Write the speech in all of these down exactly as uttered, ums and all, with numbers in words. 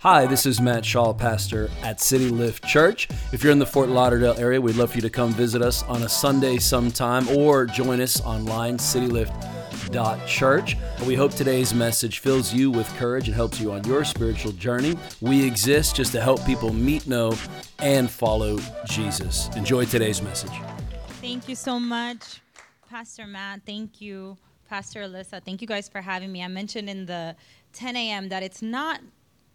Hi, this is Matt Shaw, pastor at City Life Church. If you're in the Fort Lauderdale area, we'd love for you to come visit us on a Sunday sometime or join us online, city lift dot church. We hope today's message fills you with courage and helps you on your spiritual journey. We exist just to help people meet, know, and follow Jesus. Enjoy today's message. Thank you so much, Pastor Matt. Thank you, Pastor Alyssa. Thank you guys for having me. I mentioned in the ten a.m. that it's not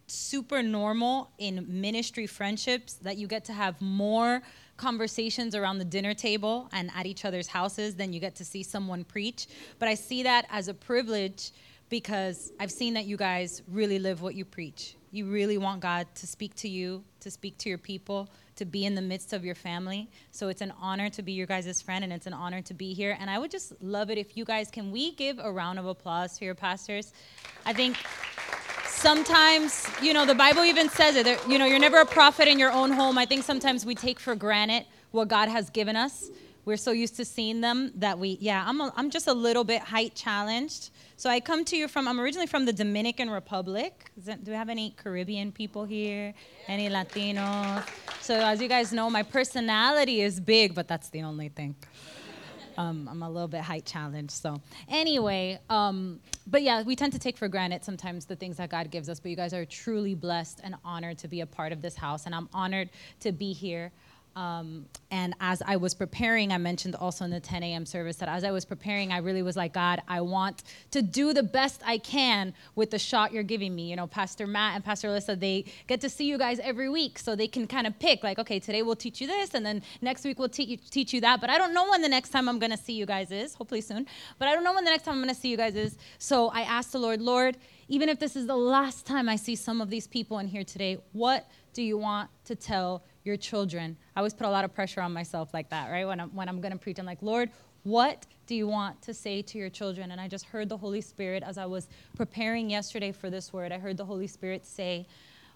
super normal in ministry friendships that you get to have more conversations around the dinner table and at each other's houses than you get to see someone preach. But I see that as a privilege because I've seen that you guys really live what you preach. You really want God to speak to you, to speak to your people, to be in the midst of your family. So it's an honor to be your guys' friend, and it's an honor to be here. And I would just love it if you guys, can we give a round of applause for your pastors? I think sometimes, you know, the Bible even says it, you know, you're never a prophet in your own home. I think sometimes we take for granted what God has given us. We're so used to seeing them that we, yeah, I'm a, I'm just a little bit height challenged. So I come to you from, I'm originally from the Dominican Republic. Is that, do we have any Caribbean people here? Any Latinos? So as you guys know, my personality is big, but that's the only thing. Um, I'm a little bit height challenged, so anyway, um, but yeah, we tend to take for granted sometimes the things that God gives us, but you guys are truly blessed and honored to be a part of this house, and I'm honored to be here, um, and as I was preparing, I mentioned also in the ten a.m. service that as I was preparing, I really was like, God, I want to do the best I can with the shot you're giving me. You know, Pastor Matt and Pastor Alyssa, they get to see you guys every week, so they can kind of pick, like, okay, today we'll teach you this, and then next week we'll te- teach you that, but I don't know when the next time I'm going to see you guys is, hopefully soon, but I don't know when the next time I'm going to see you guys is, so I asked the Lord, Lord, even if this is the last time I see some of these people in here today, what do you want to tell your children? I always put a lot of pressure on myself like that, right? When I'm, when I'm going to preach, I'm like, Lord, what do you want to say to your children? And I just heard the Holy Spirit, as I was preparing yesterday for this word, I heard the Holy Spirit say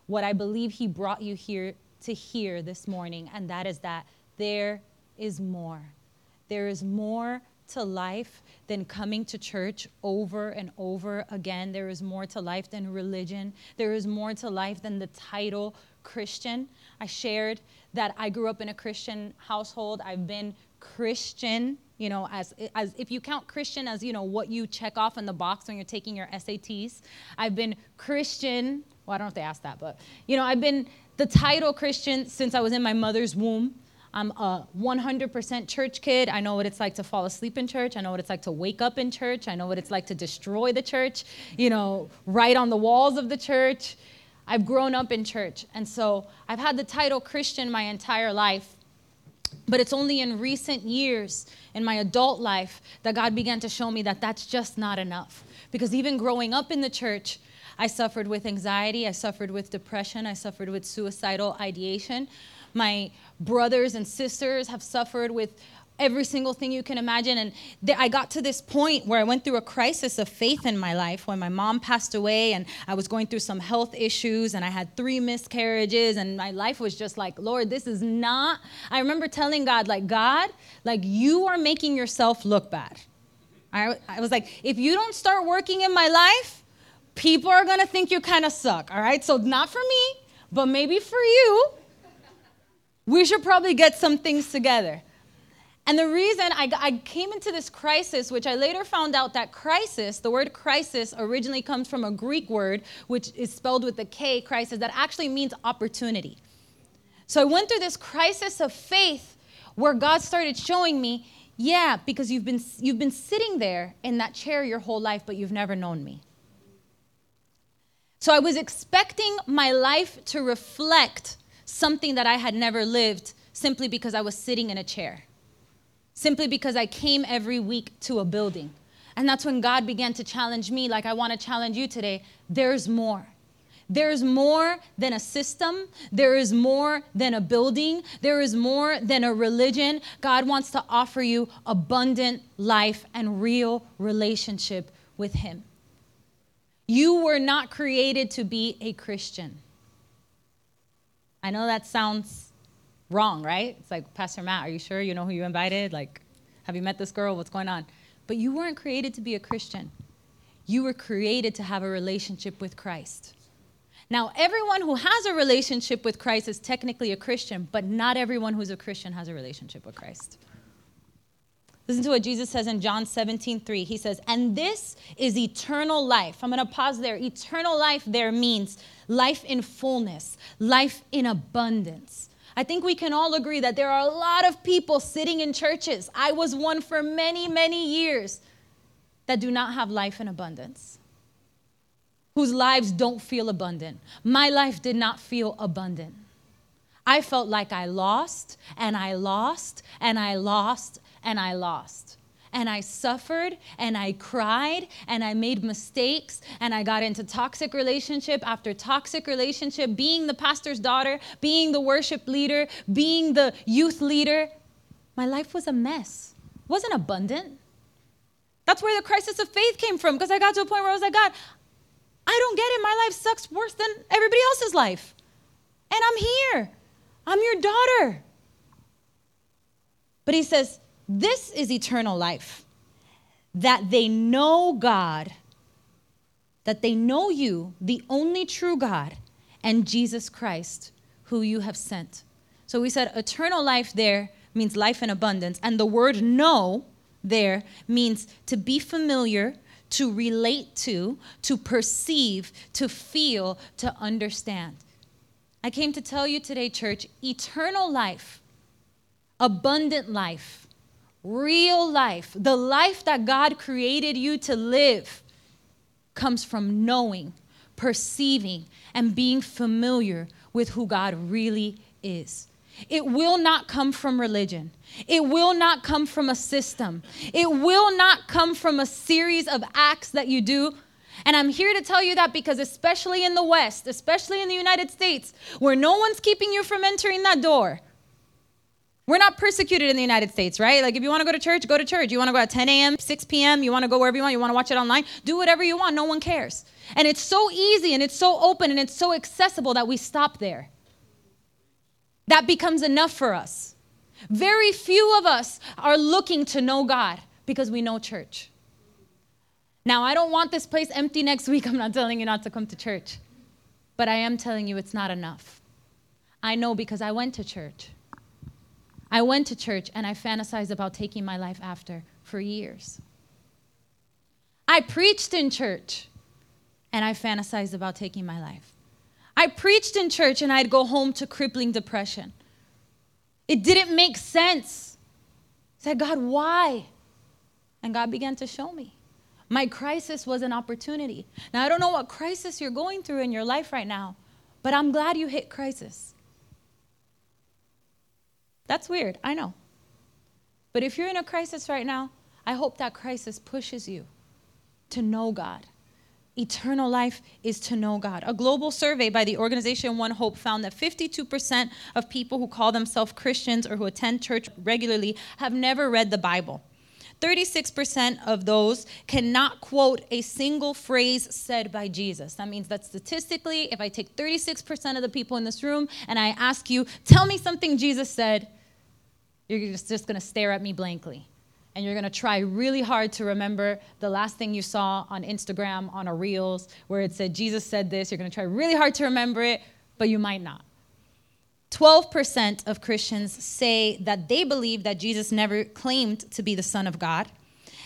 what I believe he brought you here to hear this morning, and that is that there is more. There is more to life than coming to church over and over again. There is more to life than religion. There is more to life than the title Christian. I shared that I grew up in a Christian household. I've been Christian, you know, as as if you count Christian as, you know, what you check off in the box when you're taking your S A Ts. I've been Christian. Well, I don't know if they asked that, but, you know, I've been the title Christian since I was in my mother's womb. I'm a one hundred percent church kid. I know what it's like to fall asleep in church. I know what it's like to wake up in church. I know what it's like to destroy the church, you know, right on the walls of the church. I've grown up in church, and so I've had the title Christian my entire life, but it's only in recent years in my adult life that God began to show me that that's just not enough, because even growing up in the church, I suffered with anxiety, I suffered with depression, I suffered with suicidal ideation. My brothers and sisters have suffered with every single thing you can imagine. And th- I got to this point where I went through a crisis of faith in my life when my mom passed away, and I was going through some health issues, and I had three miscarriages, and my life was just like, Lord, this is not, I remember telling God, like, God, like, you are making yourself look bad. I, I was like, if you don't start working in my life, people are going to think you kind of suck, all right? So not for me, but maybe for you, we should probably get some things together. And the reason I, I came into this crisis, which I later found out that crisis, the word crisis originally comes from a Greek word, which is spelled with the K, crisis, that actually means opportunity. So I went through this crisis of faith where God started showing me, yeah, because you've been, you've been sitting there in that chair your whole life, but you've never known me. So I was expecting my life to reflect something that I had never lived simply because I was sitting in a chair. Simply because I came every week to a building. And that's when God began to challenge me, like I want to challenge you today. There's more. There's more than a system. There is more than a building. There is more than a religion. God wants to offer you abundant life and real relationship with Him. You were not created to be a Christian. I know that sounds wrong, right? It's like, Pastor Matt, are you sure you know who you invited? Like, have you met this girl? What's going on? But you weren't created to be a Christian. You were created to have a relationship with Christ. Now, everyone who has a relationship with Christ is technically a Christian, but not everyone who's a Christian has a relationship with Christ. Listen to what Jesus says in John seventeen three. He says, and this is eternal life. I'm going to pause there. Eternal life there means life in fullness, life in abundance. I think we can all agree that there are a lot of people sitting in churches. I was one for many, many years that do not have life in abundance, whose lives don't feel abundant. My life did not feel abundant. I felt like I lost, and I lost, and I lost, and I lost. And I suffered, and I cried, and I made mistakes, and I got into toxic relationship after toxic relationship, being the pastor's daughter, being the worship leader, being the youth leader. My life was a mess. It wasn't abundant. That's where the crisis of faith came from, because I got to a point where I was like, God, I don't get it. My life sucks worse than everybody else's life. And I'm here. I'm your daughter. But he says, this is eternal life, that they know God, that they know you, the only true God, and Jesus Christ, who you have sent. So we said eternal life there means life in abundance, and the word know there means to be familiar, to relate to, to perceive, to feel, to understand. I came to tell you today, church, eternal life, abundant life, real life, the life that God created you to live, comes from knowing, perceiving, and being familiar with who God really is. It will not come from religion. It will not come from a system. It will not come from a series of acts that you do. And I'm here to tell you that because especially in the West, especially in the United States, where no one's keeping you from entering that door. We're not persecuted in the United States, right? Like if you want to go to church, go to church. You want to go at ten a.m., six p.m., you want to go wherever you want, you want to watch it online, do whatever you want, no one cares. And it's so easy and it's so open and it's so accessible that we stop there. That becomes enough for us. Very few of us are looking to know God because we know church. Now, I don't want this place empty next week. I'm not telling you not to come to church. But I am telling you it's not enough. I know because I went to church. I went to church and I fantasized about taking my life after for years. I preached in church and I fantasized about taking my life. I preached in church and I'd go home to crippling depression. It didn't make sense. I said, God, why? And God began to show me. My crisis was an opportunity. Now, I don't know what crisis you're going through in your life right now, but I'm glad you hit crisis. That's weird, I know. But if you're in a crisis right now, I hope that crisis pushes you to know God. Eternal life is to know God. A global survey by the organization One Hope found that fifty-two percent of people who call themselves Christians or who attend church regularly have never read the Bible. thirty-six percent of those cannot quote a single phrase said by Jesus. That means that statistically, if I take thirty-six percent of the people in this room and I ask you, tell me something Jesus said, you're just, just going to stare at me blankly. And you're going to try really hard to remember the last thing you saw on Instagram, on a Reels, where it said, Jesus said this. You're going to try really hard to remember it, but you might not. twelve percent of Christians say that they believe that Jesus never claimed to be the Son of God.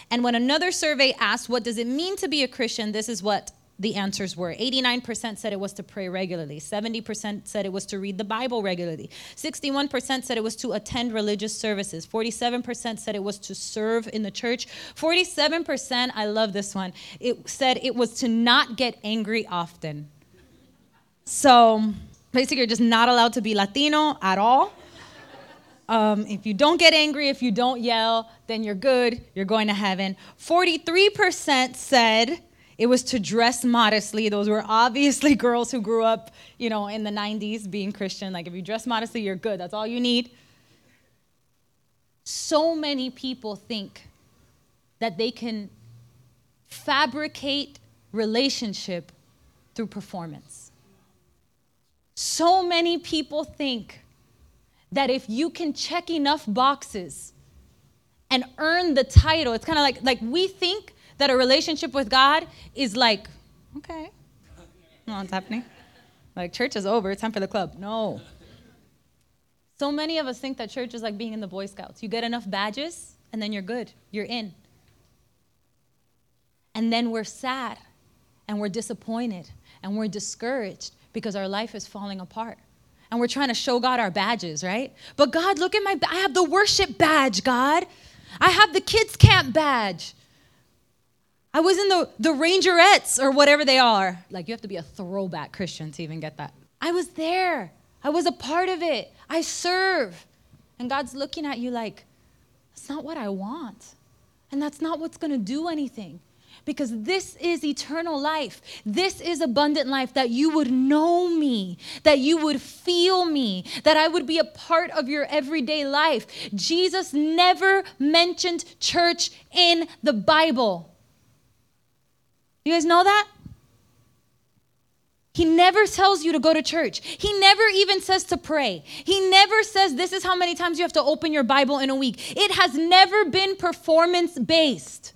And when another survey asked, what does it mean to be a Christian? This is what the answers were. eighty-nine percent said it was to pray regularly. seventy percent said it was to read the Bible regularly. sixty-one percent said it was to attend religious services. forty-seven percent said it was to serve in the church. forty-seven percent, I love this one, it said it was to not get angry often. So basically, you're just not allowed to be Latino at all. Um, if you don't get angry, if you don't yell, then you're good. You're going to heaven. forty-three percent said it was to dress modestly. Those were obviously girls who grew up, you know, in the nineties being Christian. Like, if you dress modestly, you're good. That's all you need. So many people think that they can fabricate relationship through performance. So many people think that if you can check enough boxes and earn the title, it's kind of like, like we think that a relationship with God is like, okay, no, it's happening. Like, church is over. It's time for the club. No. So many of us think that church is like being in the Boy Scouts. You get enough badges, and then you're good. You're in. And then we're sad, and we're disappointed, and we're discouraged because our life is falling apart. And we're trying to show God our badges, right? But God, look at my, I have the worship badge, God. I have the kids camp badge. I was in the, the Rangerettes or whatever they are. Like, you have to be a throwback Christian to even get that. I was there. I was a part of it. I serve. And God's looking at you like, that's not what I want. And that's not what's going to do anything. Because this is eternal life. This is abundant life, that you would know me, that you would feel me, that I would be a part of your everyday life. Jesus never mentioned church in the Bible. You guys know that? He never tells you to go to church. He never even says to pray. He never says this is how many times you have to open your Bible in a week. It has never been performance-based.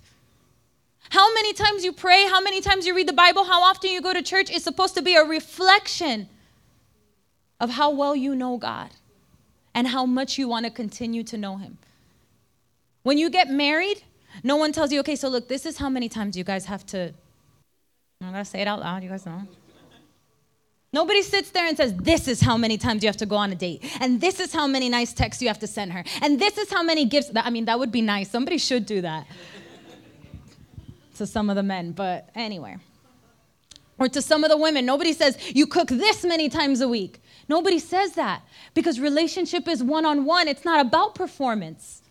How many times you pray, how many times you read the Bible, how often you go to church is supposed to be a reflection of how well you know God and how much you want to continue to know him. When you get married, no one tells you, okay, so look, this is how many times you guys have to, I'm going to say it out loud, you guys know. Nobody sits there and says, this is how many times you have to go on a date. And this is how many nice texts you have to send her. And this is how many gifts. I mean, that would be nice. Somebody should do that. To some of the men, but anyway. Or to some of the women. Nobody says, you cook this many times a week. Nobody says that, because relationship is one-on-one. It's not about performance.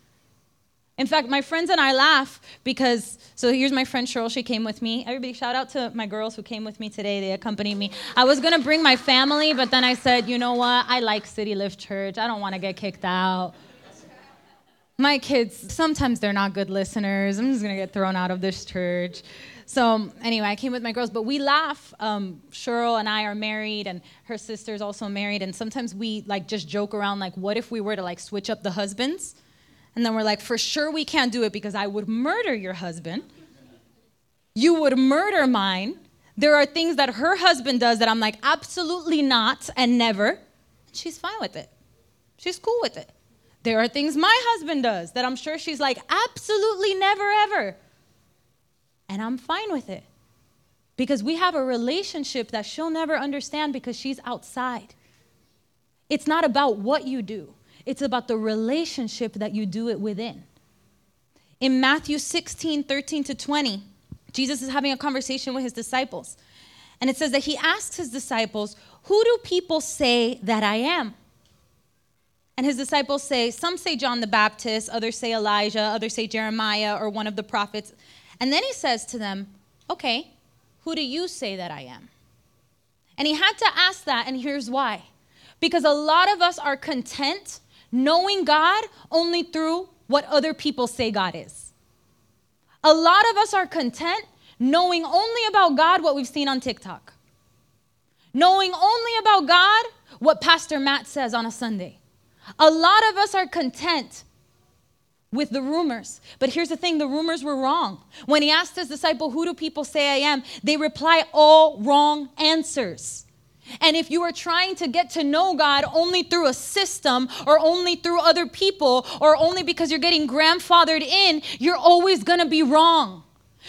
In fact, my friends and I laugh because, so here's my friend Cheryl. She came with me. Everybody, shout out to my girls who came with me today. They accompanied me. I was going to bring my family, but then I said, you know what? I like City Life Church. I don't want to get kicked out. My kids, sometimes they're not good listeners. I'm just going to get thrown out of this church. So anyway, I came with my girls, but we laugh. Um, Cheryl and I are married, and her sister's also married. And sometimes we like just joke around, like, what if we were to like switch up the husbands? And then we're like, for sure we can't do it because I would murder your husband. You would murder mine. There are things that her husband does that I'm like, absolutely not and never. She's fine with it. She's cool with it. There are things my husband does that I'm sure she's like, absolutely never, ever. And I'm fine with it. Because we have a relationship that she'll never understand because she's outside. It's not about what you do. It's about the relationship that you do it within. In Matthew sixteen, thirteen to twenty, Jesus is having a conversation with his disciples. And it says that he asks his disciples, who do people say that I am? And his disciples say, some say John the Baptist, others say Elijah, others say Jeremiah or one of the prophets. And then he says to them, okay, who do you say that I am? And he had to ask that, and here's why. Because a lot of us are content knowing God only through what other people say God is. A lot of us are content knowing only about God what we've seen on TikTok. Knowing only about God what Pastor Matt says on a Sunday. A lot of us are content with the rumors. But here's the thing, the rumors were wrong. When he asked his disciple, who do people say I am? They reply all wrong answers. And if you are trying to get to know God only through a system or only through other people or only because you're getting grandfathered in, you're always going to be wrong.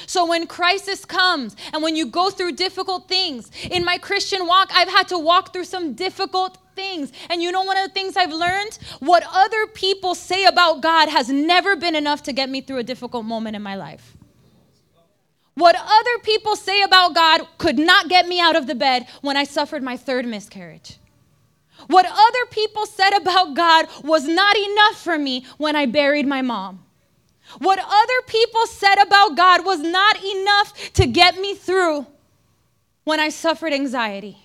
So when crisis comes and when you go through difficult things, in my Christian walk, I've had to walk through some difficult things. And you know one of the things I've learned? What other people say about God has never been enough to get me through a difficult moment in my life. What other people say about God could not get me out of the bed when I suffered my third miscarriage. What other people said about God was not enough for me when I buried my mom. What other people said about God was not enough to get me through when I suffered anxiety.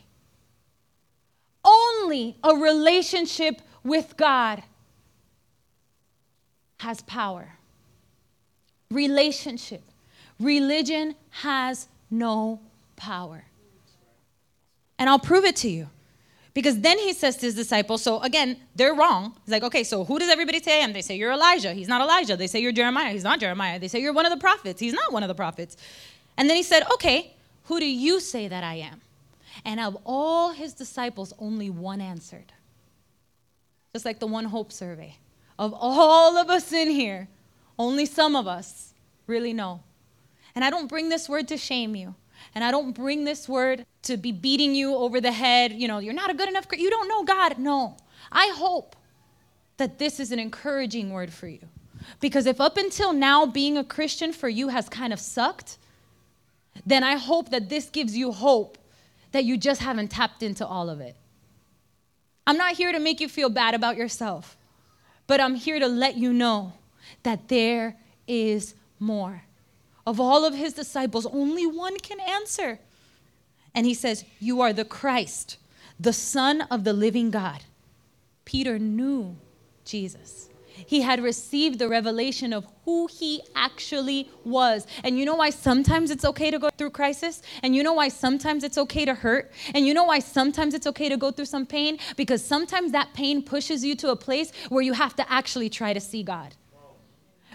Only a relationship with God has power. Relationship. Religion has no power. And I'll prove it to you. Because then he says to his disciples, so again, they're wrong. He's like, okay, so who does everybody say I am? They say you're Elijah. He's not Elijah. They say you're Jeremiah. He's not Jeremiah. They say you're one of the prophets. He's not one of the prophets. And then he said, okay, who do you say that I am? And of all his disciples, only one answered. Just like the One Hope survey. Of all of us in here, only some of us really know. And I don't bring this word to shame you. And I don't bring this word to be beating you over the head. You know, you're not a good enough, you don't know God. No. I hope that this is an encouraging word for you. Because if up until now being a Christian for you has kind of sucked, then I hope that this gives you hope that you just haven't tapped into all of it. I'm not here to make you feel bad about yourself, but I'm here to let you know that there is more. Of all of his disciples, only one can answer. And he says, "You are the Christ, the Son of the living God." Peter knew Jesus. He had received the revelation of who he actually was. And you know why sometimes it's okay to go through crisis? And you know why sometimes it's okay to hurt? And you know why sometimes it's okay to go through some pain? Because sometimes that pain pushes you to a place where you have to actually try to see God.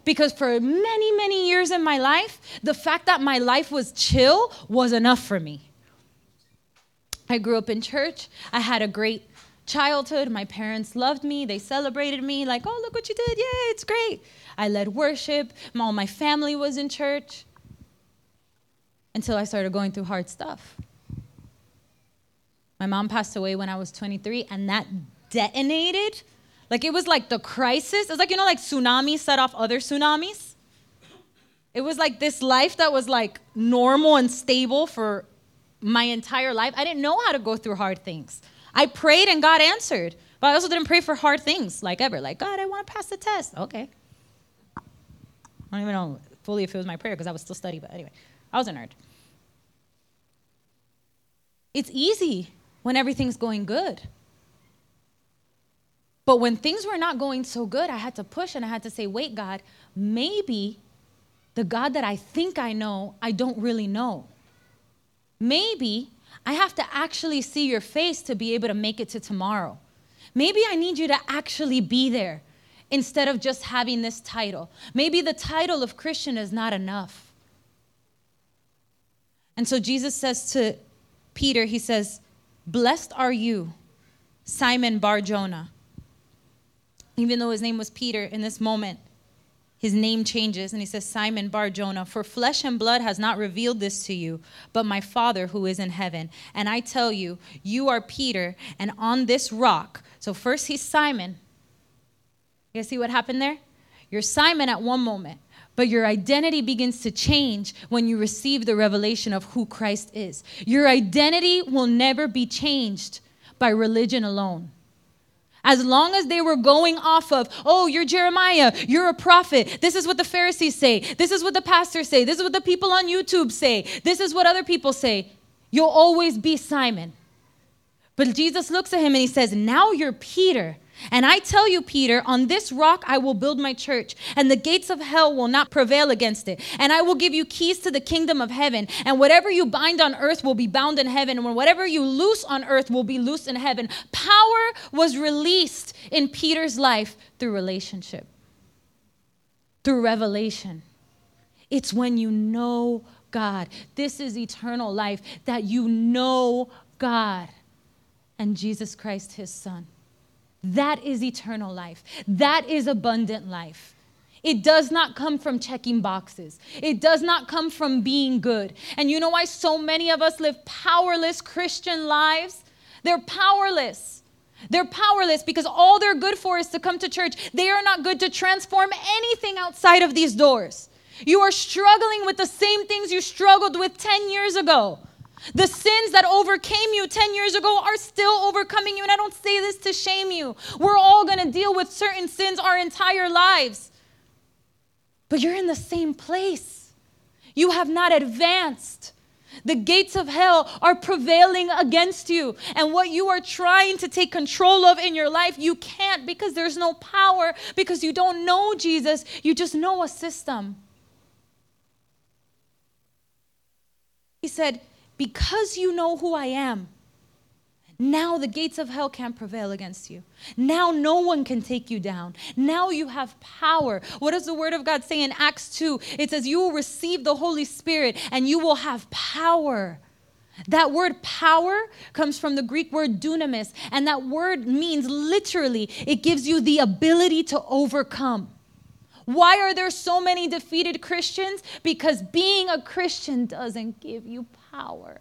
Because for many, many years in my life, the fact that my life was chill was enough for me. I grew up in church. I had a great childhood, my parents loved me, they celebrated me, like, oh, look what you did, yeah, it's great. I led worship, all my family was in church, until I started going through hard stuff. My mom passed away when I was twenty-three, and that detonated, like it was like the crisis, it was like, you know, like tsunamis set off other tsunamis. It was like this life that was like normal and stable for my entire life. I didn't know how to go through hard things. I prayed and God answered, but I also didn't pray for hard things, like ever. Like, God, I want to pass the test. Okay. I don't even know fully if it was my prayer because I was still studying, but anyway, I was a nerd. It's easy when everything's going good. But when things were not going so good, I had to push and I had to say, wait, God, maybe the God that I think I know, I don't really know. Maybe I have to actually see your face to be able to make it to tomorrow. Maybe I need you to actually be there instead of just having this title. Maybe the title of Christian is not enough. And so Jesus says to Peter, he says, "Blessed are you, Simon Bar Jonah." Even though his name was Peter, in this moment, his name changes, and he says, "Simon Bar Jonah, for flesh and blood has not revealed this to you, but my Father who is in heaven. And I tell you, you are Peter, and on this rock." So first he's Simon. You guys see what happened there? You're Simon at one moment, but your identity begins to change when you receive the revelation of who Christ is. Your identity will never be changed by religion alone. As long as they were going off of, oh, you're Jeremiah, you're a prophet, this is what the Pharisees say, this is what the pastors say, this is what the people on YouTube say, this is what other people say, you'll always be Simon. But Jesus looks at him and he says, now you're Peter. And I tell you, Peter, on this rock I will build my church, and the gates of hell will not prevail against it. And I will give you keys to the kingdom of heaven, and whatever you bind on earth will be bound in heaven, and whatever you loose on earth will be loosed in heaven. Power was released in Peter's life through relationship, through revelation. It's when you know God. This is eternal life, that you know God and Jesus Christ, his Son. That is eternal life. That is abundant life. It does not come from checking boxes. It does not come from being good. And you know why so many of us live powerless Christian lives? They're powerless. They're powerless because all they're good for is to come to church. They are not good to transform anything outside of these doors. You are struggling with the same things you struggled with ten years ago. The sins that overcame you ten years ago are still overcoming you. And I don't say this to shame you. We're all going to deal with certain sins our entire lives. But you're in the same place. You have not advanced. The gates of hell are prevailing against you. And what you are trying to take control of in your life, you can't, because there's no power, because you don't know Jesus. You just know a system. He said, because you know who I am, now the gates of hell can't prevail against you. Now no one can take you down. Now you have power. What does the word of God say in Acts two? It says you will receive the Holy Spirit and you will have power. That word power comes from the Greek word dunamis, and that word means literally, it gives you the ability to overcome. Why are there so many defeated Christians? Because being a Christian doesn't give you power.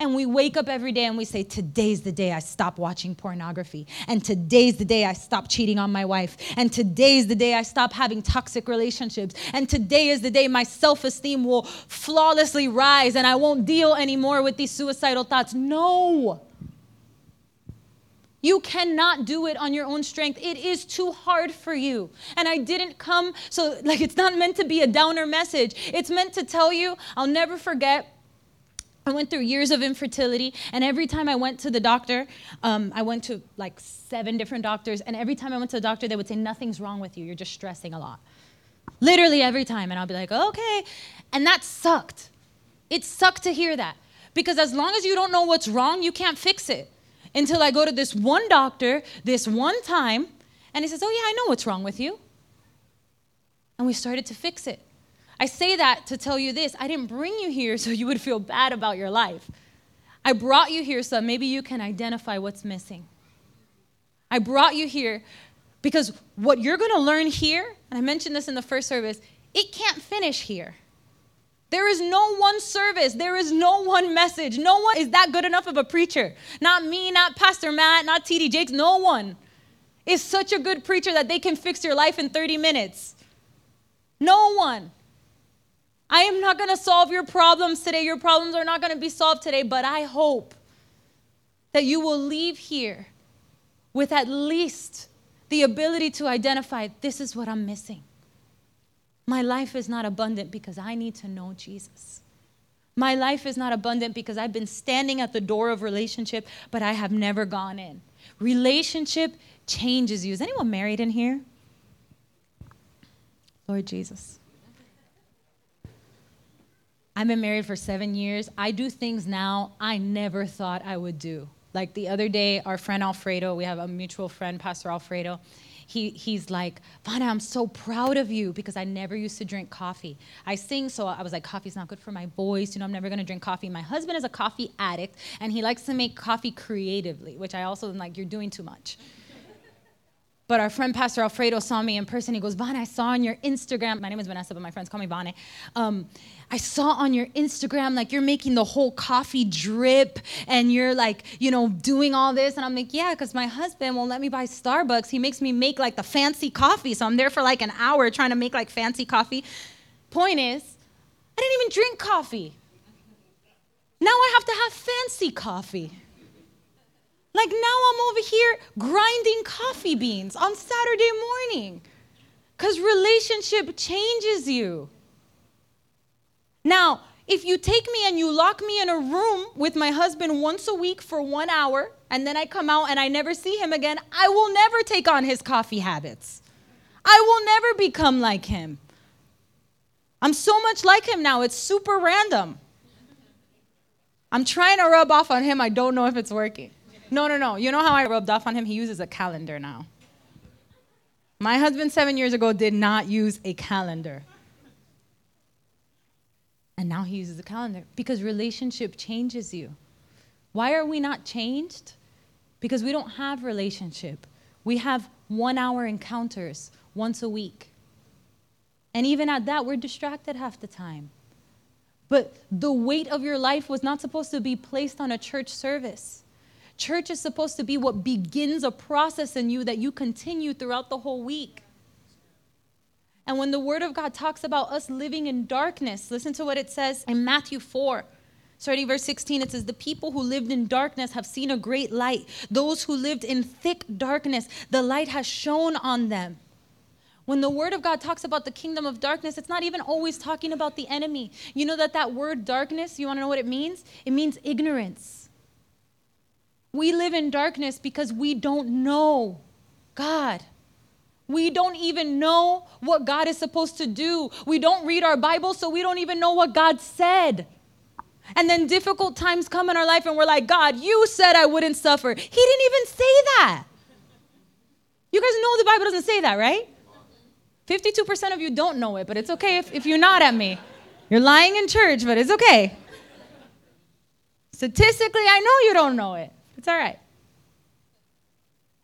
And we wake up every day and we say, today's the day I stop watching pornography. And today's the day I stop cheating on my wife. And today's the day I stop having toxic relationships. And today is the day my self-esteem will flawlessly rise and I won't deal anymore with these suicidal thoughts. No. You cannot do it on your own strength. It is too hard for you. And I didn't come, so like it's not meant to be a downer message. It's meant to tell you, I'll never forget, I went through years of infertility, and every time I went to the doctor, um, I went to like seven different doctors, and every time I went to the doctor, they would say, nothing's wrong with you. You're just stressing a lot. Literally every time, and I'll be like, okay. And that sucked. It sucked to hear that, because as long as you don't know what's wrong, you can't fix it, until I go to this one doctor this one time, and he says, oh, yeah, I know what's wrong with you. And we started to fix it. I say that to tell you this. I didn't bring you here so you would feel bad about your life. I brought you here so maybe you can identify what's missing. I brought you here because what you're going to learn here, and I mentioned this in the first service, it can't finish here. There is no one service. There is no one message. No one is that good enough of a preacher. Not me, not Pastor Matt, not T D Jakes. No one is such a good preacher that they can fix your life in thirty minutes. No one. I am not going to solve your problems today. Your problems are not going to be solved today, but I hope that you will leave here with at least the ability to identify, this is what I'm missing. My life is not abundant because I need to know Jesus. My life is not abundant because I've been standing at the door of relationship, but I have never gone in. Relationship changes you. Is anyone married in here? Lord Jesus. I've been married for seven years. I do things now I never thought I would do. Like the other day, our friend Alfredo, we have a mutual friend, Pastor Alfredo, he, he's like, Vana, I'm so proud of you because I never used to drink coffee. I sing, so I was like, coffee's not good for my voice. You know, I'm never going to drink coffee. My husband is a coffee addict, and he likes to make coffee creatively, which I also am like, you're doing too much. But our friend Pastor Alfredo saw me in person. He goes, Vana, I saw on your Instagram. My name is Vanessa, but my friends call me Vana. Um, I saw on your Instagram, like, you're making the whole coffee drip, and you're, like, you know, doing all this. And I'm like, yeah, because my husband won't let me buy Starbucks. He makes me make, like, the fancy coffee. So I'm there for, like, an hour trying to make, like, fancy coffee. Point is, I didn't even drink coffee. Now I have to have fancy coffee. Like, now I'm over here grinding coffee beans on Saturday morning because relationship changes you. Now, if you take me and you lock me in a room with my husband once a week for one hour and then I come out and I never see him again, I will never take on his coffee habits. I will never become like him. I'm so much like him now. It's super random. I'm trying to rub off on him. I don't know if it's working. No, no, no. You know how I rubbed off on him? He uses a calendar now. My husband seven years ago did not use a calendar. And now he uses a calendar because relationship changes you. Why are we not changed? Because we don't have relationship. We have one-hour encounters once a week. And even at that, we're distracted half the time. But the weight of your life was not supposed to be placed on a church service. Church is supposed to be what begins a process in you that you continue throughout the whole week. And when the Word of God talks about us living in darkness, listen to what it says in Matthew four, starting verse sixteen. It says, the people who lived in darkness have seen a great light. Those who lived in thick darkness, the light has shone on them. When the Word of God talks about the kingdom of darkness, it's not even always talking about the enemy. You know that that word darkness, you want to know what it means? It means ignorance. We live in darkness because we don't know God. We don't even know what God is supposed to do. We don't read our Bible, so we don't even know what God said. And then difficult times come in our life, and we're like, God, you said I wouldn't suffer. He didn't even say that. You guys know the Bible doesn't say that, right? fifty-two percent of you don't know it, but it's okay if, if you're not at me. You're lying in church, but it's okay. Statistically, I know you don't know it. It's all right.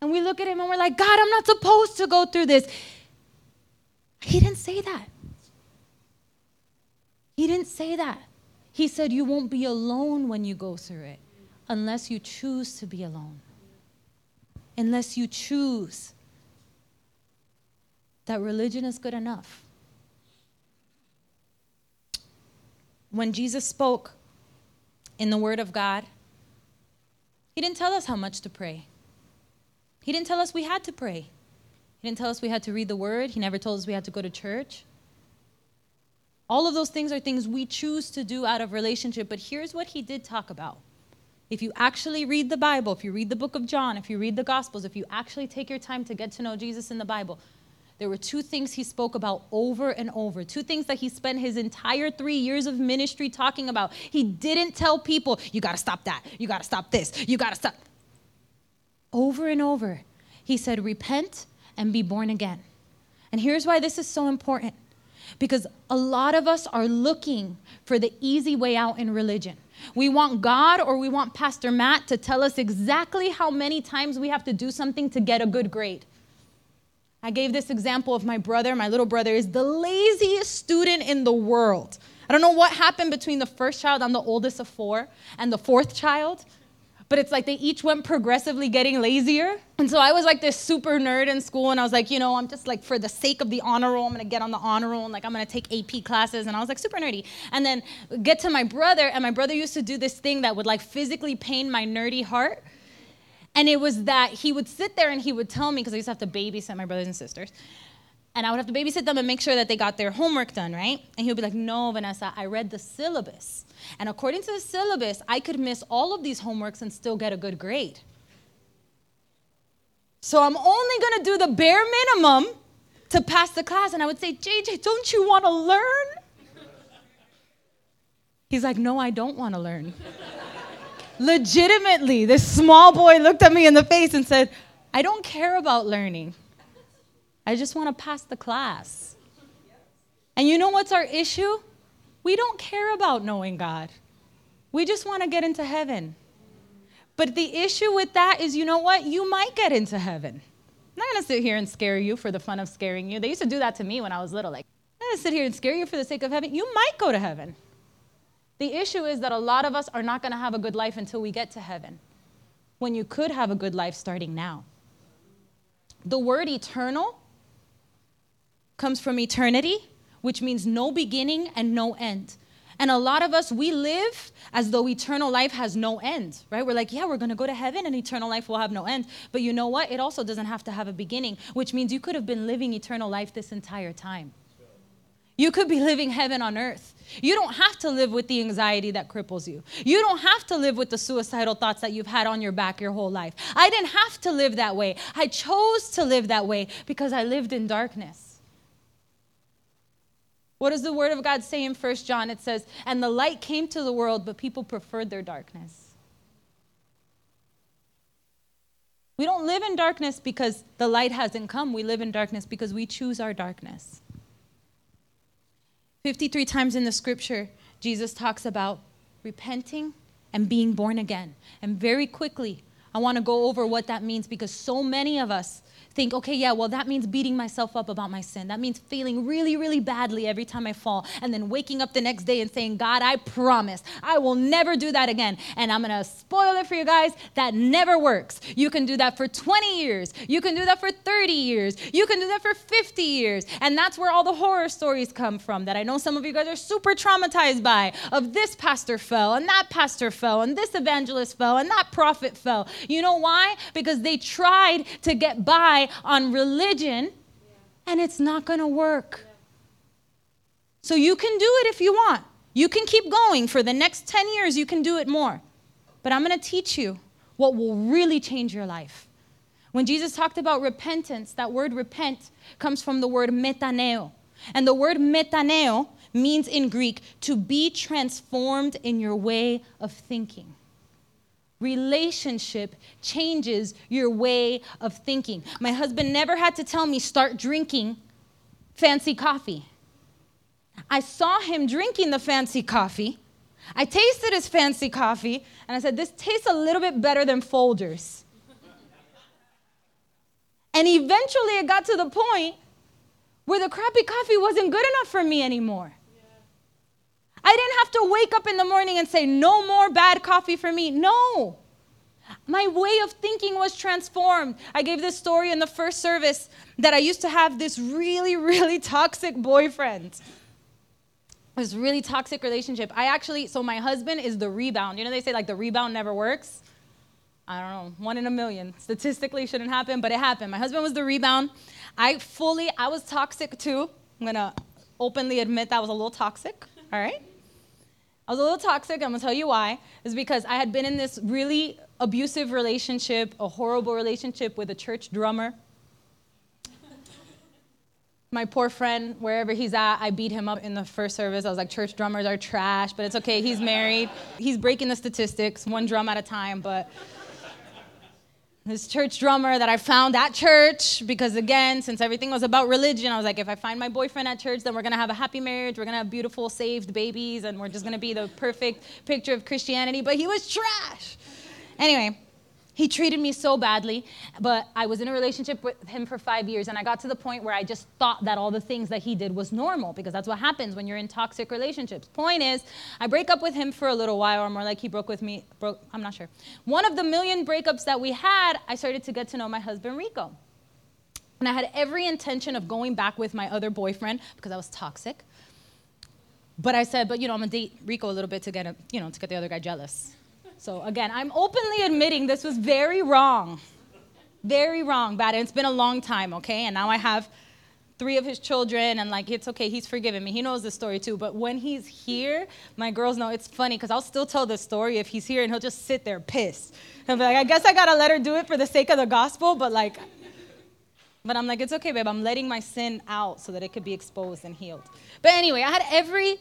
And we look at him and we're like, God, I'm not supposed to go through this. He didn't say that. He didn't say that. He said you won't be alone when you go through it unless you choose to be alone. Unless you choose that religion is good enough. When Jesus spoke in the Word of God, he didn't tell us how much to pray. He didn't tell us we had to pray. He didn't tell us we had to read the Word. He never told us we had to go to church. All of those things are things we choose to do out of relationship, but here's what he did talk about. If you actually read the Bible, if you read the book of John, if you read the Gospels, if you actually take your time to get to know Jesus in the Bible, there were two things he spoke about over and over, two things that he spent his entire three years of ministry talking about. He didn't tell people, you got to stop that, you got to stop this, you got to stop. Over and over, he said, repent and be born again. And here's why this is so important, because a lot of us are looking for the easy way out in religion. We want God or we want Pastor Matt to tell us exactly how many times we have to do something to get a good grade. I gave this example of my brother. My little brother is the laziest student in the world. I don't know what happened between the first child, I'm the oldest of four, and the fourth child, but it's like they each went progressively getting lazier. And so I was like this super nerd in school, and I was like, you know, I'm just like, for the sake of the honor roll, I'm gonna get on the honor roll, and like I'm gonna take A P classes, and I was like super nerdy. And then get to my brother, and my brother used to do this thing that would like physically pain my nerdy heart. And it was that he would sit there and he would tell me, because I used to have to babysit my brothers and sisters, and I would have to babysit them and make sure that they got their homework done, right? And he would be like, no, Vanessa, I read the syllabus. And according to the syllabus, I could miss all of these homeworks and still get a good grade. So I'm only going to do the bare minimum to pass the class. And I would say, J J, don't you want to learn? He's like, no, I don't want to learn. Legitimately, this small boy looked at me in the face and said, I don't care about learning. I just want to pass the class. And you know what's our issue? We don't care about knowing God. We just want to get into heaven. But the issue with that is, you know what? You might get into heaven. I'm not going to sit here and scare you for the fun of scaring you. They used to do that to me when I was little. Like, I'm not going to sit here and scare you for the sake of heaven. You might go to heaven. The issue is that a lot of us are not going to have a good life until we get to heaven, when you could have a good life starting now. The word eternal comes from eternity, which means no beginning and no end. And a lot of us, we live as though eternal life has no end, right? We're like, yeah, we're going to go to heaven and eternal life will have no end. But you know what? It also doesn't have to have a beginning, which means you could have been living eternal life this entire time. You could be living heaven on earth. You don't have to live with the anxiety that cripples you. You don't have to live with the suicidal thoughts that you've had on your back your whole life. I didn't have to live that way. I chose to live that way because I lived in darkness. What does the Word of God say in First John? It says, and the light came to the world, but people preferred their darkness. We don't live in darkness because the light hasn't come. We live in darkness because we choose our darkness. fifty-three times in the scripture, Jesus talks about repenting and being born again. And very quickly, I want to go over what that means, because so many of us think, okay, yeah, well, that means beating myself up about my sin. That means feeling really, really badly every time I fall, and then waking up the next day and saying, God, I promise I will never do that again. And I'm going to spoil it for you guys. That never works. You can do that for twenty years. You can do that for thirty years. You can do that for fifty years. And that's where all the horror stories come from that I know some of you guys are super traumatized by, of this pastor fell, and that pastor fell, and this evangelist fell, and that prophet fell. You know why? Because they tried to get by on religion, and it's not going to work. So you can do it if you want. You can keep going. For the next ten years, you can do it more. But I'm going to teach you what will really change your life. When Jesus talked about repentance, that word repent comes from the word metaneo. And the word metaneo means in Greek to be transformed in your way of thinking. Relationship changes your way of thinking. My husband never had to tell me, start drinking fancy coffee. I saw him drinking the fancy coffee, I tasted his fancy coffee, and I said, this tastes a little bit better than Folgers. And eventually it got to the point where the crappy coffee wasn't good enough for me anymore. Yeah. I didn't have to wake up in the morning and say, no more bad coffee for me. No. My way of thinking was transformed. I gave this story in the first service that I used to have this really, really toxic boyfriend. This really toxic relationship. I actually, so my husband is the rebound. You know, they say like the rebound never works. I don't know, one in a million. Statistically shouldn't happen, but it happened. My husband was the rebound. I fully, I was toxic too. I'm going to openly admit that I was a little toxic, all right? I was a little toxic. I'm going to tell you why. It's because I had been in this really abusive relationship, a horrible relationship with a church drummer. My poor friend, wherever he's at, I beat him up in the first service. I was like, church drummers are trash, but it's okay. He's married. He's breaking the statistics, one drum at a time, but... This church drummer that I found at church, because again, since everything was about religion, I was like, if I find my boyfriend at church, then we're going to have a happy marriage, we're going to have beautiful, saved babies, and we're just going to be the perfect picture of Christianity. But he was trash. Anyway, he treated me so badly, but I was in a relationship with him for five years, and I got to the point where I just thought that all the things that he did was normal, because that's what happens when you're in toxic relationships. Point is, I break up with him for a little while, or more like he broke with me, broke, I'm not sure. One of the million breakups that we had, I started to get to know my husband, Rico. And I had every intention of going back with my other boyfriend, because I was toxic. But I said, but you know, I'm gonna date Rico a little bit to get, a, you know, to get the other guy jealous. So again, I'm openly admitting this was very wrong, very wrong, bad. And it's been a long time, okay? And now I have three of his children, and like, it's okay, he's forgiven me. He knows the story too, but when he's here, my girls know it's funny, because I'll still tell this story if he's here, and he'll just sit there pissed. And I'll be like, I guess I gotta let her do it for the sake of the gospel, but like, but I'm like, it's okay, babe, I'm letting my sin out so that it could be exposed and healed. But anyway, I had every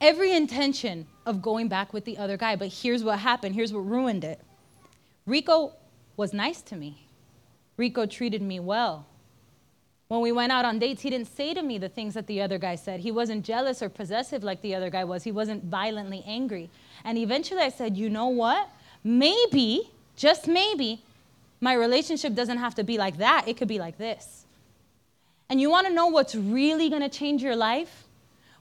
every intention of going back with the other guy, but here's what happened. Here's what ruined it. Rico was nice to me. Rico treated me well. When we went out on dates, he didn't say to me the things that the other guy said. He wasn't jealous or possessive like the other guy was. He wasn't violently angry. And eventually I said, you know what? Maybe, just maybe, my relationship doesn't have to be like that. It could be like this. And you want to know what's really going to change your life?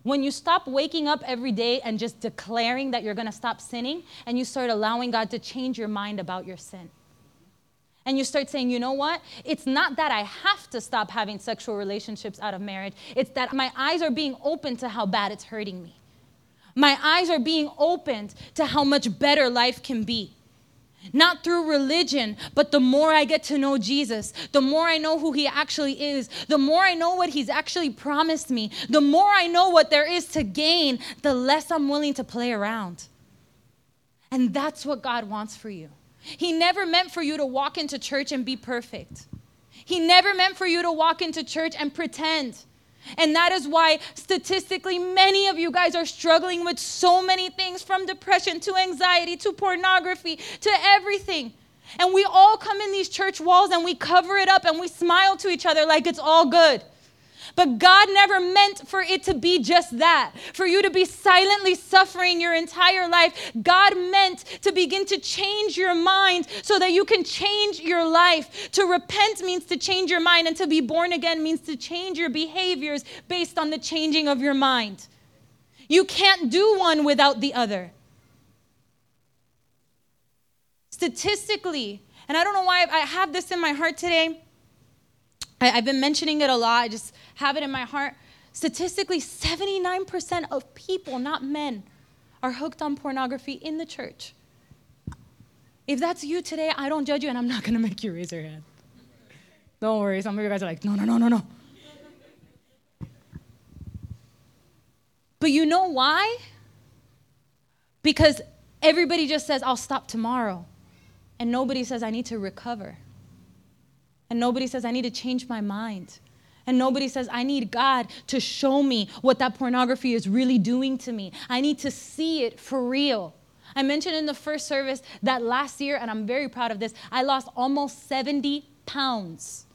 When you stop waking up every day and just declaring that you're going to stop sinning, and you start allowing God to change your mind about your sin. And you start saying, you know what? It's not that I have to stop having sexual relationships out of marriage. It's that my eyes are being opened to how bad it's hurting me. My eyes are being opened to how much better life can be. Not through religion, but the more I get to know Jesus, the more I know who he actually is, the more I know what he's actually promised me, the more I know what there is to gain, the less I'm willing to play around. And that's what God wants for you. He never meant for you to walk into church and be perfect. He never meant for you to walk into church and pretend. And that is why statistically many of you guys are struggling with so many things, from depression to anxiety to pornography to everything. And we all come in these church walls and we cover it up and we smile to each other like it's all good. But God never meant for it to be just that, for you to be silently suffering your entire life. God meant to begin to change your mind so that you can change your life. To repent means to change your mind, and to be born again means to change your behaviors based on the changing of your mind. You can't do one without the other. Statistically, and I don't know why I have this in my heart today, I've been mentioning it a lot, I just have it in my heart. Statistically, seventy-nine percent of people, not men, are hooked on pornography in the church. If that's you today, I don't judge you, and I'm not going to make you raise your hand. Don't worry, some of you guys are like, no, no, no, no, no. But you know why? Because everybody just says, I'll stop tomorrow. And nobody says, I need to recover. And nobody says, I need to change my mind. And nobody says, I need God to show me what that pornography is really doing to me. I need to see it for real. I mentioned in the first service that last year, and I'm very proud of this, I lost almost seventy pounds.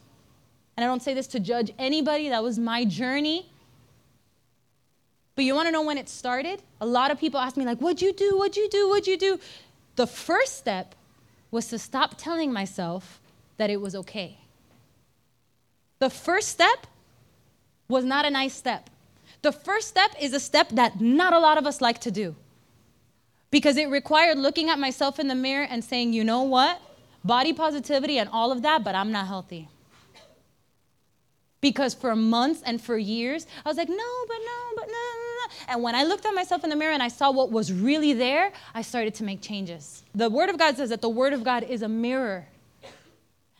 And I don't say this to judge anybody. That was my journey. But you want to know when it started? A lot of people ask me, like, what'd you do? What'd you do? What'd you do? The first step was to stop telling myself that it was okay. The first step was not a nice step. The first step is a step that not a lot of us like to do, because it required looking at myself in the mirror and saying, you know what? Body positivity and all of that, but I'm not healthy. Because for months and for years, I was like, no, but no, but no, no, no. And when I looked at myself in the mirror and I saw what was really there, I started to make changes. The Word of God says that the Word of God is a mirror.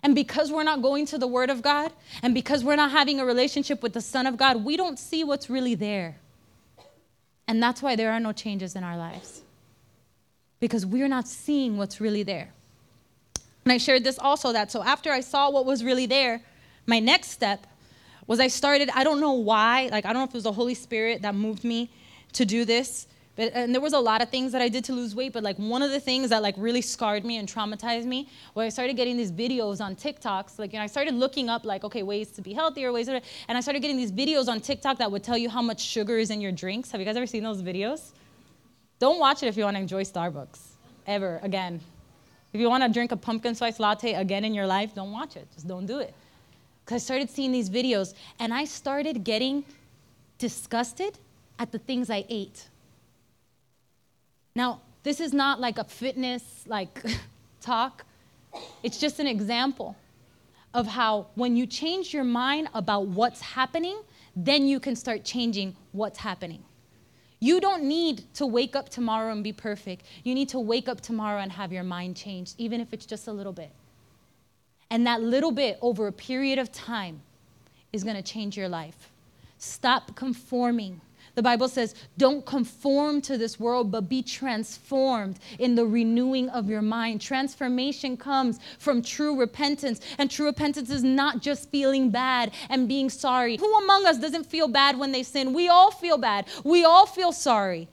And because we're not going to the Word of God, and because we're not having a relationship with the Son of God, we don't see what's really there. And that's why there are no changes in our lives. Because we're not seeing what's really there. And I shared this also, that so after I saw what was really there, my next step was I started, I don't know why, like I don't know if it was the Holy Spirit that moved me to do this, but and there was a lot of things that I did to lose weight, but like one of the things that like really scarred me and traumatized me was I started getting these videos on TikToks, like, you know, I started looking up like, okay, ways to be healthier, ways to, and I started getting these videos on TikTok that would tell you how much sugar is in your drinks. Have you guys ever seen those videos? Don't watch it if you want to enjoy Starbucks ever again. If you want to drink a pumpkin spice latte again in your life, don't watch it. Just don't do it. Because I started seeing these videos, and I started getting disgusted at the things I ate. Now, this is not like a fitness like talk. It's just an example of how when you change your mind about what's happening, then you can start changing what's happening. You don't need to wake up tomorrow and be perfect. You need to wake up tomorrow and have your mind changed, even if it's just a little bit. And that little bit over a period of time is going to change your life. Stop conforming. The Bible says, don't conform to this world, but be transformed in the renewing of your mind. Transformation comes from true repentance. And true repentance is not just feeling bad and being sorry. Who among us doesn't feel bad when they sin? We all feel bad. We all feel sorry.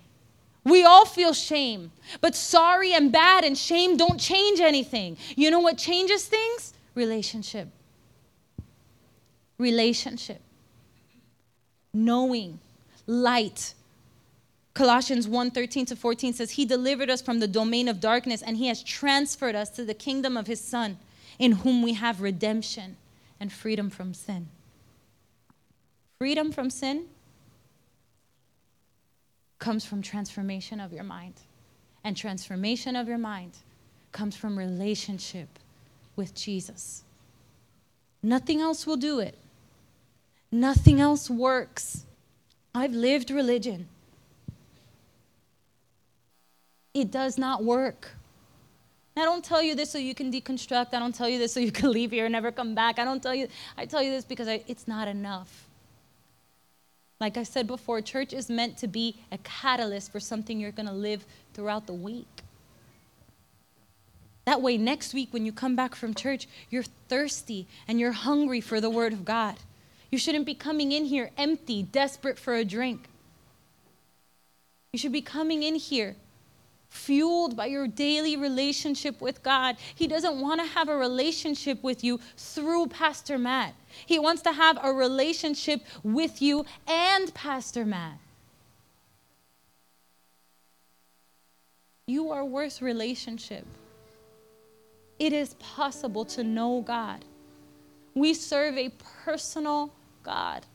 We all feel shame. But sorry and bad and shame don't change anything. You know what changes things? Relationship. Relationship. Knowing. Light. Colossians one, thirteen to fourteen says, He delivered us from the domain of darkness, and He has transferred us to the kingdom of His Son, in whom we have redemption and freedom from sin. Freedom from sin comes from transformation of your mind. And transformation of your mind comes from relationship with Jesus. Nothing else will do it. Nothing else works. I've lived religion. It does not work. And I don't tell you this so you can deconstruct. I don't tell you this so you can leave here and never come back. I don't tell you, I tell you this because I, it's not enough. Like I said before, church is meant to be a catalyst for something you're going to live throughout the week. That way, next week when you come back from church, you're thirsty and you're hungry for the Word of God. You shouldn't be coming in here empty, desperate for a drink. You should be coming in here fueled by your daily relationship with God. He doesn't want to have a relationship with you through Pastor Matt. He wants to have a relationship with you and Pastor Matt. You are worth relationship. It is possible to know God. We serve a personal God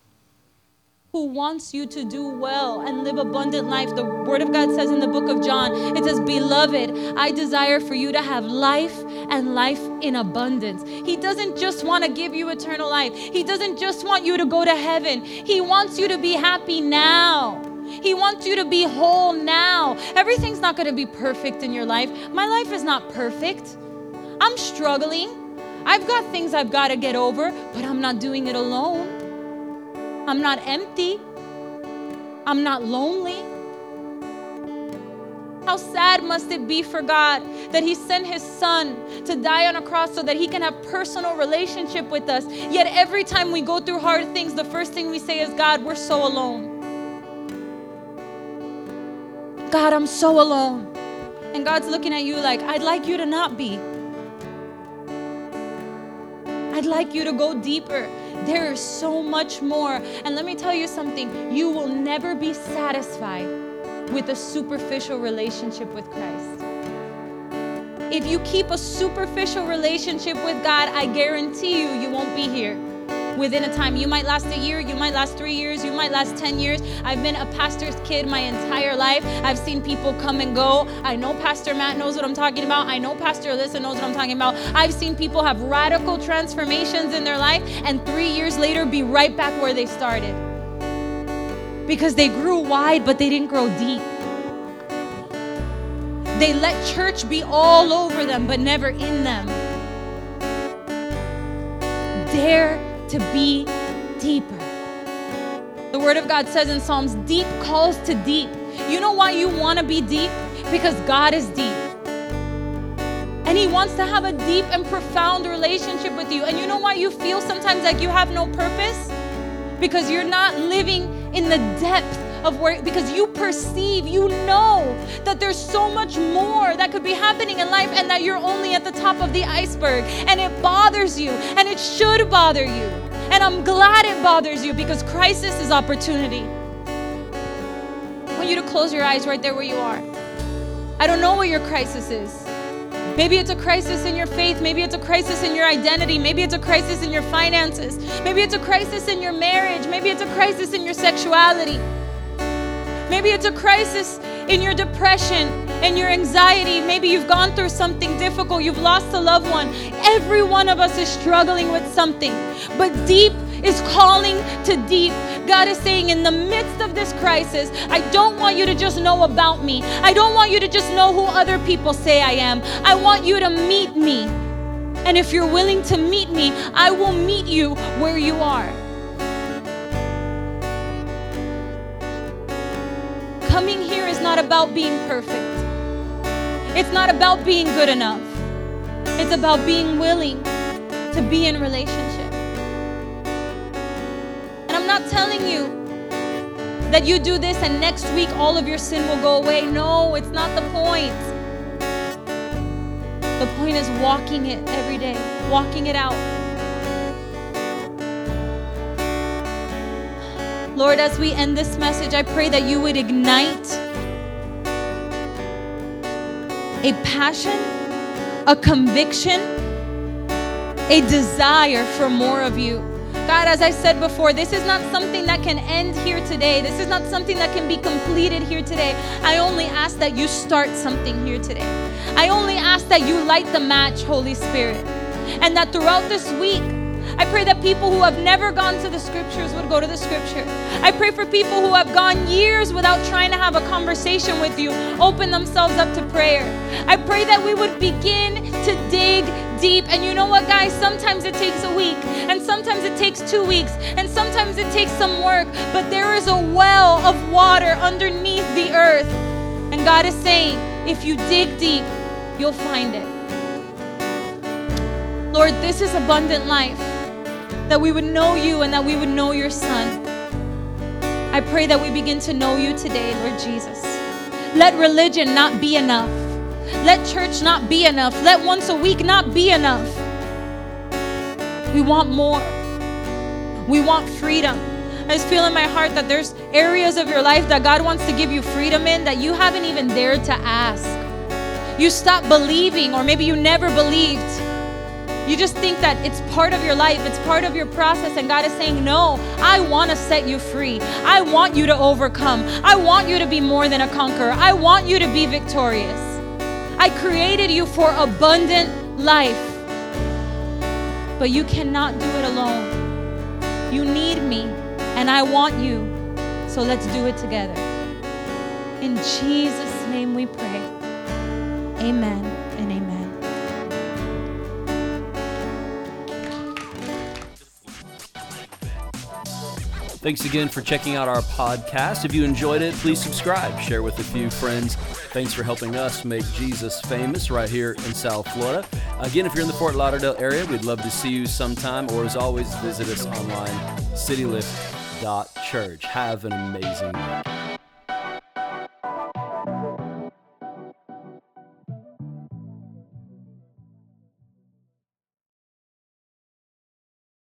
who wants you to do well and live abundant life. The Word of God says in the book of John, it says, Beloved, I desire for you to have life and life in abundance. He doesn't just want to give you eternal life. He doesn't just want you to go to heaven. He wants you to be happy now. He wants you to be whole now. Everything's not going to be perfect in your life. My life is not perfect. I'm struggling. I've got things I've got to get over, but I'm not doing it alone. I'm not empty. I'm not lonely. How sad must it be for God that He sent His Son to die on a cross so that He can have personal relationship with us. Yet every time we go through hard things, the first thing we say is, God, we're so alone. God, I'm so alone. And God's looking at you like, I'd like you to not be. I'd like you to go deeper. There is so much more. And let me tell you something. You will never be satisfied with a superficial relationship with Christ. If you keep a superficial relationship with God, I guarantee you, you won't be here within a time. You might last a year, you might last three years, you might last ten years. I've been a pastor's kid my entire life. I've seen people come and go. I know Pastor Matt knows what I'm talking about. I know Pastor Alyssa knows what I'm talking about. I've seen people have radical transformations in their life and three years later be right back where they started. Because they grew wide, but they didn't grow deep. They let church be all over them, but never in them. Dare to be deeper. The Word of God says in Psalms, deep calls to deep. You know why you want to be deep? Because God is deep. And He wants to have a deep and profound relationship with you. And you know why you feel sometimes like you have no purpose? Because you're not living in the depth of where, because you perceive, you know that there's so much more that could be happening in life and that you're only at the top of the iceberg. And it bothers you, and it should bother you. And I'm glad it bothers you, because crisis is opportunity. I want you to close your eyes right there where you are. I don't know what your crisis is. Maybe it's a crisis in your faith. Maybe it's a crisis in your identity. Maybe it's a crisis in your finances. Maybe it's a crisis in your marriage. Maybe it's a crisis in your sexuality. Maybe it's a crisis in your depression and your anxiety. Maybe you've gone through something difficult. You've lost a loved one. Every one of us is struggling with something. But deep is calling to deep. God is saying, in the midst of this crisis, I don't want you to just know about me. I don't want you to just know who other people say I am. I want you to meet me. And if you're willing to meet me, I will meet you where you are. Coming here is not about being perfect. It's not about being good enough. It's about being willing to be in relationship. I'm not telling you that you do this and next week all of your sin will go away. No, it's not the point. The point is walking it every day, walking it out. Lord, as we end this message, I pray that you would ignite a passion, a conviction, a desire for more of you. God, as I said before, this is not something that can end here today. This is not something that can be completed here today. I only ask that you start something here today. I only ask that you light the match, Holy Spirit. And that throughout this week, I pray that people who have never gone to the scriptures would go to the scripture. I pray for people who have gone years without trying to have a conversation with you, open themselves up to prayer. I pray that we would begin to dig deep. And you know what, guys? Sometimes it takes a week, and sometimes it takes two weeks, and sometimes it takes some work, but there is a well of water underneath the earth. And God is saying, if you dig deep, you'll find it. Lord, this is abundant life, that we would know you and that we would know your Son. I pray that we begin to know you today, Lord Jesus. Let religion not be enough. Let church not be enough. Let once a week not be enough. We want more. We want freedom. I just feel in my heart that there's areas of your life that God wants to give you freedom in that you haven't even dared to ask. You stopped believing, or maybe you never believed. You just think that it's part of your life, it's part of your process, and God is saying, no, I want to set you free. I want you to overcome. I want you to be more than a conqueror. I want you to be victorious. I created you for abundant life, but you cannot do it alone. You need me, and I want you, so let's do it together. In Jesus' name we pray. Amen and amen. Thanks again for checking out our podcast. If you enjoyed it, please subscribe, share with a few friends. Thanks for helping us make Jesus famous right here in South Florida. Again, if you're in the Fort Lauderdale area, we'd love to see you sometime, or as always, visit us online, city lift dot church. Have an amazing day.